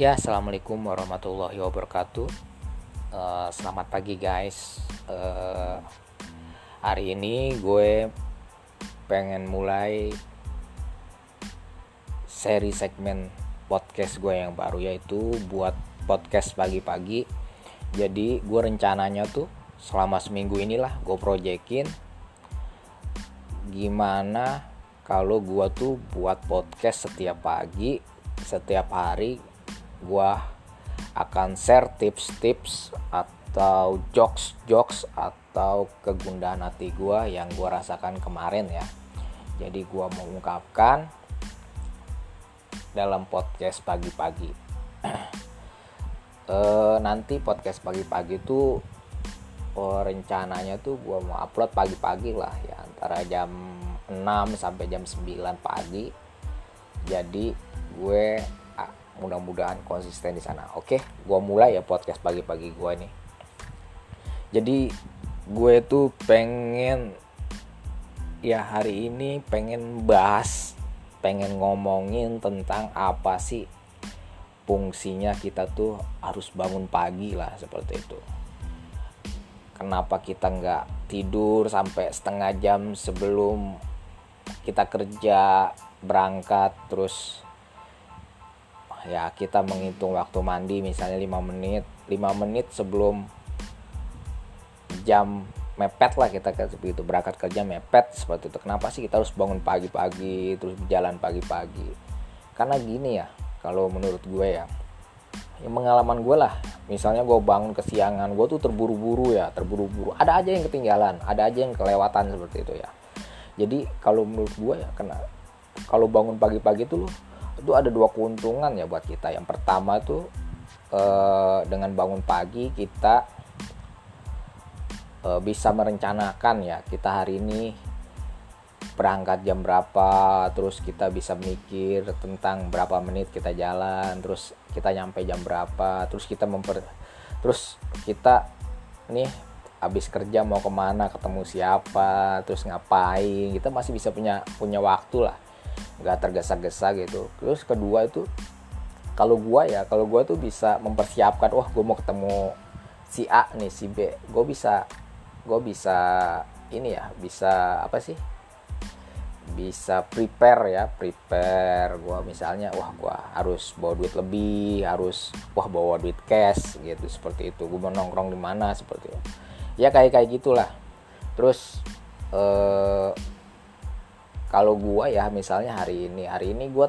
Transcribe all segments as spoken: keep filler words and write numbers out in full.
Ya, assalamualaikum warahmatullahi wabarakatuh. Uh, selamat pagi guys. Uh, hari ini gue pengen mulai seri segmen podcast gue yang baru, yaitu buat podcast pagi-pagi. Jadi gue rencananya tuh selama seminggu inilah gue proyekin gimana kalau gue tuh buat podcast setiap pagi, setiap hari. Gue akan share tips-tips atau jokes-jokes atau kegundahan hati gue yang gue rasakan kemarin ya. Jadi gue mengungkapkan dalam podcast pagi-pagi. e, Nanti podcast pagi-pagi tuh oh, rencananya tuh gue mau upload pagi-pagi lah ya, antara jam enam sampai jam sembilan pagi. Jadi gue mudah-mudahan konsisten di sana. Oke, gue mulai ya podcast pagi-pagi gue nih. Jadi gue tuh pengen ya hari ini pengen bahas, pengen ngomongin tentang apa sih fungsinya kita tuh harus bangun pagi lah, seperti itu. Kenapa kita nggak tidur sampai setengah jam sebelum kita kerja berangkat, terus ya kita menghitung waktu mandi misalnya lima menit sebelum jam mepet lah, kita seperti itu, berangkat kerja mepet seperti itu. Kenapa sih kita harus bangun pagi-pagi terus jalan pagi-pagi? Karena gini ya, kalau menurut gue ya, yang pengalaman gue lah, misalnya gue bangun kesiangan, gue tuh terburu-buru ya, terburu-buru. Ada aja yang ketinggalan, ada aja yang kelewatan seperti itu ya. Jadi kalau menurut gue ya, karena kalau bangun pagi-pagi tuh loh, itu ada dua keuntungan ya buat kita. Yang pertama tuh eh, dengan bangun pagi kita eh, bisa merencanakan ya, kita hari ini berangkat jam berapa, terus kita bisa mikir tentang berapa menit kita jalan, terus kita nyampe jam berapa, terus kita memper terus kita nih habis kerja mau kemana, ketemu siapa, terus ngapain, kita masih bisa punya punya waktu lah, nggak tergesa-gesa gitu. Terus kedua itu kalau gua ya, kalau gua tuh bisa mempersiapkan, wah gua mau ketemu si A nih, si B, gua bisa gua bisa ini ya, bisa apa sih, bisa prepare ya, prepare gua misalnya, wah gua harus bawa duit lebih, harus wah bawa duit cash gitu, seperti itu. Gua mau nongkrong di mana seperti itu ya, kayak kayak gitulah. Terus eh, kalau gue ya misalnya hari ini, hari ini gue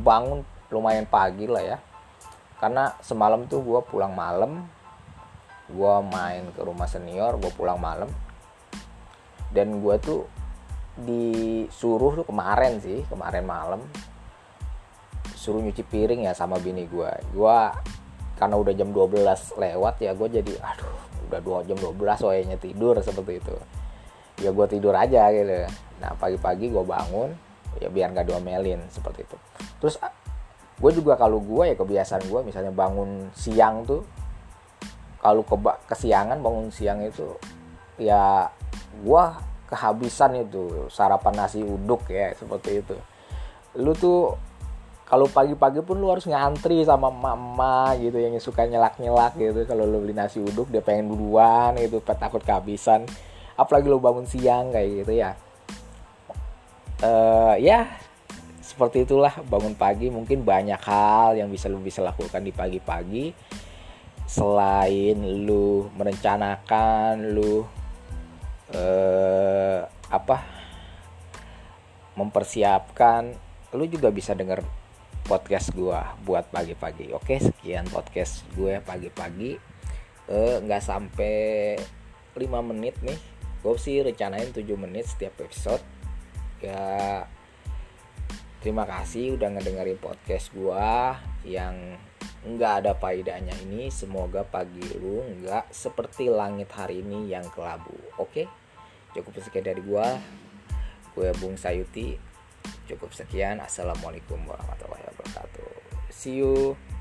bangun lumayan pagi lah ya, karena semalam tuh gue pulang malam, gue main ke rumah senior, gue pulang malam, dan gue tuh disuruh tuh kemarin sih, kemarin malam, suruh nyuci piring ya sama bini gue. Gue karena udah jam dua belas lewat ya, gue jadi aduh udah jam dua belas soalnya tidur seperti itu. Ya gue tidur aja gitu. Nah pagi-pagi gue bangun ya biar gak diomelin seperti itu. Terus gue juga kalau gue ya kebiasaan gue misalnya bangun siang tuh, kalau keba- kesiangan bangun siang itu ya gue kehabisan itu sarapan nasi uduk ya, seperti itu. Lu tuh kalau pagi-pagi pun lu harus ngantri sama mama gitu yang suka nyelak-nyelak gitu. Kalau lu beli nasi uduk dia pengen duluan gitu, takut kehabisan. Apalagi lo bangun siang kayak gitu ya. Uh, ya seperti itulah bangun pagi. Mungkin banyak hal yang bisa lo bisa lakukan di pagi-pagi selain lo merencanakan, lo uh, apa mempersiapkan. Lo juga bisa denger podcast gue buat pagi-pagi. Oke, sekian podcast gue pagi-pagi. Uh, gak sampai lima menit nih, gue sih rencanain tujuh menit setiap episode ya. Terima kasih udah ngedengerin podcast gua yang nggak ada faedahnya ini. Semoga pagi lu nggak seperti langit hari ini yang kelabu. Oke, cukup sekian dari gua. Gue Bung Sayuti, cukup sekian. Assalamualaikum warahmatullahi wabarakatuh. See you.